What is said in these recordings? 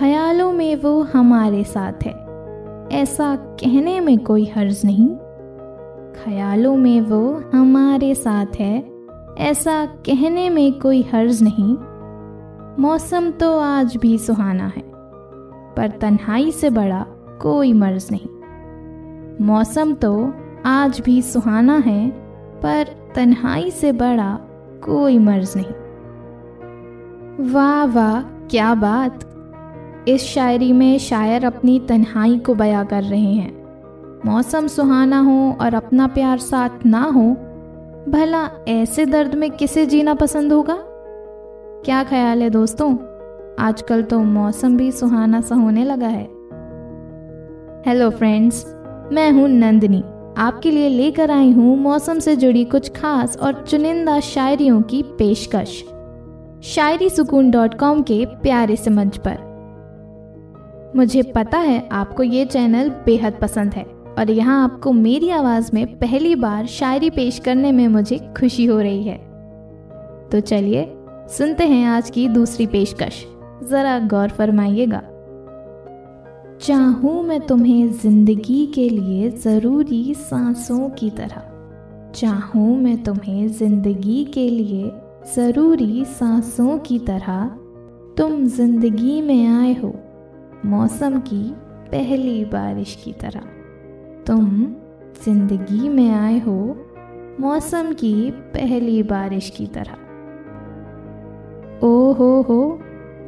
ख्यालों में वो हमारे साथ है, ऐसा कहने में कोई हर्ज नहीं। ख्यालों में वो हमारे साथ है, ऐसा कहने में कोई हर्ज नहीं। मौसम तो आज भी सुहाना है, पर तन्हाई से बड़ा कोई मर्ज नहीं। मौसम तो आज भी सुहाना है, पर तन्हाई से बड़ा कोई मर्ज नहीं। वाह वाह क्या बात! इस शायरी में शायर अपनी तन्हाई को बयां कर रहे हैं। मौसम सुहाना हो और अपना प्यार साथ ना हो, भला ऐसे दर्द में किसे जीना पसंद होगा? क्या ख्याल है दोस्तों, आजकल तो मौसम भी सुहाना सा होने लगा है। हेलो फ्रेंड्स, मैं हूँ नंदिनी, आपके लिए लेकर आई हूँ मौसम से जुड़ी कुछ खास और चुनिंदा शायरियों की पेशकश शायरी सुकून.com के प्यारे से मंच पर। मुझे पता है आपको ये चैनल बेहद पसंद है और यहाँ आपको मेरी आवाज़ में पहली बार शायरी पेश करने में मुझे खुशी हो रही है। तो चलिए सुनते हैं आज की दूसरी पेशकश, ज़रा गौर फरमाइएगा। चाहूँ मैं तुम्हें ज़िंदगी के लिए ज़रूरी सांसों की तरह, चाहूँ मैं तुम्हें ज़िंदगी के लिए ज़रूरी सांसों की तरह, तुम जिंदगी में आए हो मौसम की पहली बारिश की तरह, तुम जिंदगी में आए हो मौसम की पहली बारिश की तरह। ओ हो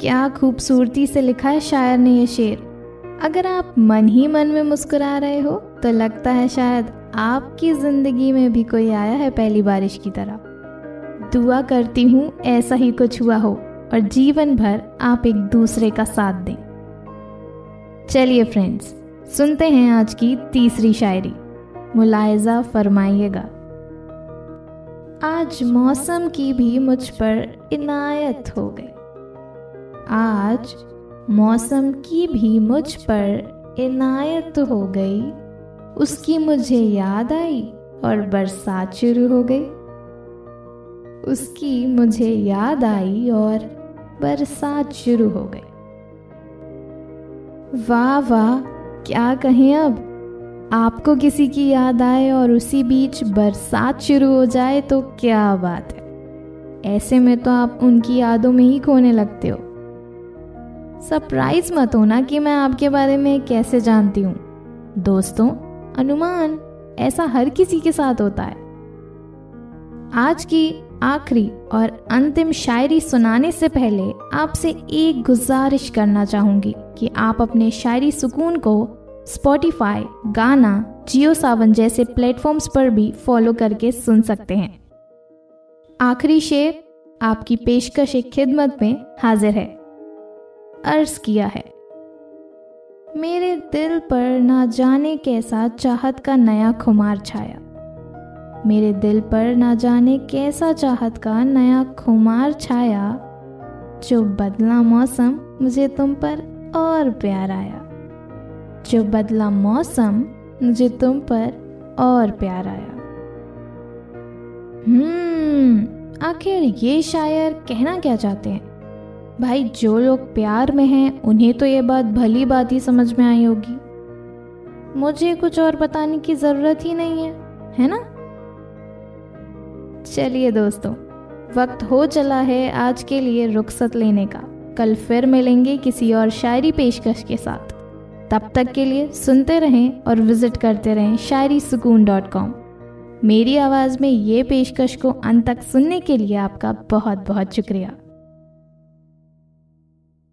क्या खूबसूरती से लिखा है शायर ने ये शेर। अगर आप मन ही मन में मुस्कुरा रहे हो तो लगता है शायद आपकी ज़िंदगी में भी कोई आया है पहली बारिश की तरह। दुआ करती हूँ ऐसा ही कुछ हुआ हो और जीवन भर आप एक दूसरे का साथ दें। चलिए फ्रेंड्स, सुनते हैं आज की तीसरी शायरी, मुलायजा फरमाइएगा। आज मौसम की भी मुझ पर इनायत हो गई, आज मौसम की भी मुझ पर इनायत हो गई, उसकी मुझे याद आई और बरसात शुरू हो गई, उसकी मुझे याद आई और बरसात शुरू हो गई। वाह वाह क्या कहें अब! आपको किसी की याद आए और उसी बीच बरसात शुरू हो जाए तो क्या बात है। ऐसे में तो आप उनकी यादों में ही खोने लगते हो। सरप्राइज मत होना कि मैं आपके बारे में कैसे जानती हूँ। दोस्तों, अनुमान ऐसा हर किसी के साथ होता है। आज की आखिरी और अंतिम शायरी सुनाने से पहले आपसे एक गुजारिश करना चाहूँगी कि आप अपने शायरी सुकून को Spotify, गाना, जियो सावन जैसे प्लेटफॉर्म्स पर भी फॉलो करके सुन सकते हैं। आखिरी शेर आपकी पेशकश खिदमत में हाजिर है। अर्ज किया है, मेरे दिल पर ना जाने कैसा चाहत का नया खुमार छाया, मेरे दिल पर ना जाने कैसा चाहत का नया खुमार छाया, जो बदला मौसम मुझे तुम पर और प्यार आया, जो बदला मौसम मुझे तुम पर और प्यार आया। आखिर ये शायर कहना क्या चाहते हैं? भाई, जो लोग प्यार में हैं उन्हें तो ये बात भली बात ही समझ में आई होगी। मुझे कुछ और बताने की ज़रूरत ही नहीं है, है ना? चलिए दोस्तों, वक्त हो चला है आज के लिए रुखसत लेने का। कल फिर मिलेंगे किसी और शायरी पेशकश के साथ। तब तक के लिए सुनते रहें और विजिट करते रहें शायरी सुकून.com। मेरी आवाज़ में ये पेशकश को अंत तक सुनने के लिए आपका बहुत बहुत शुक्रिया।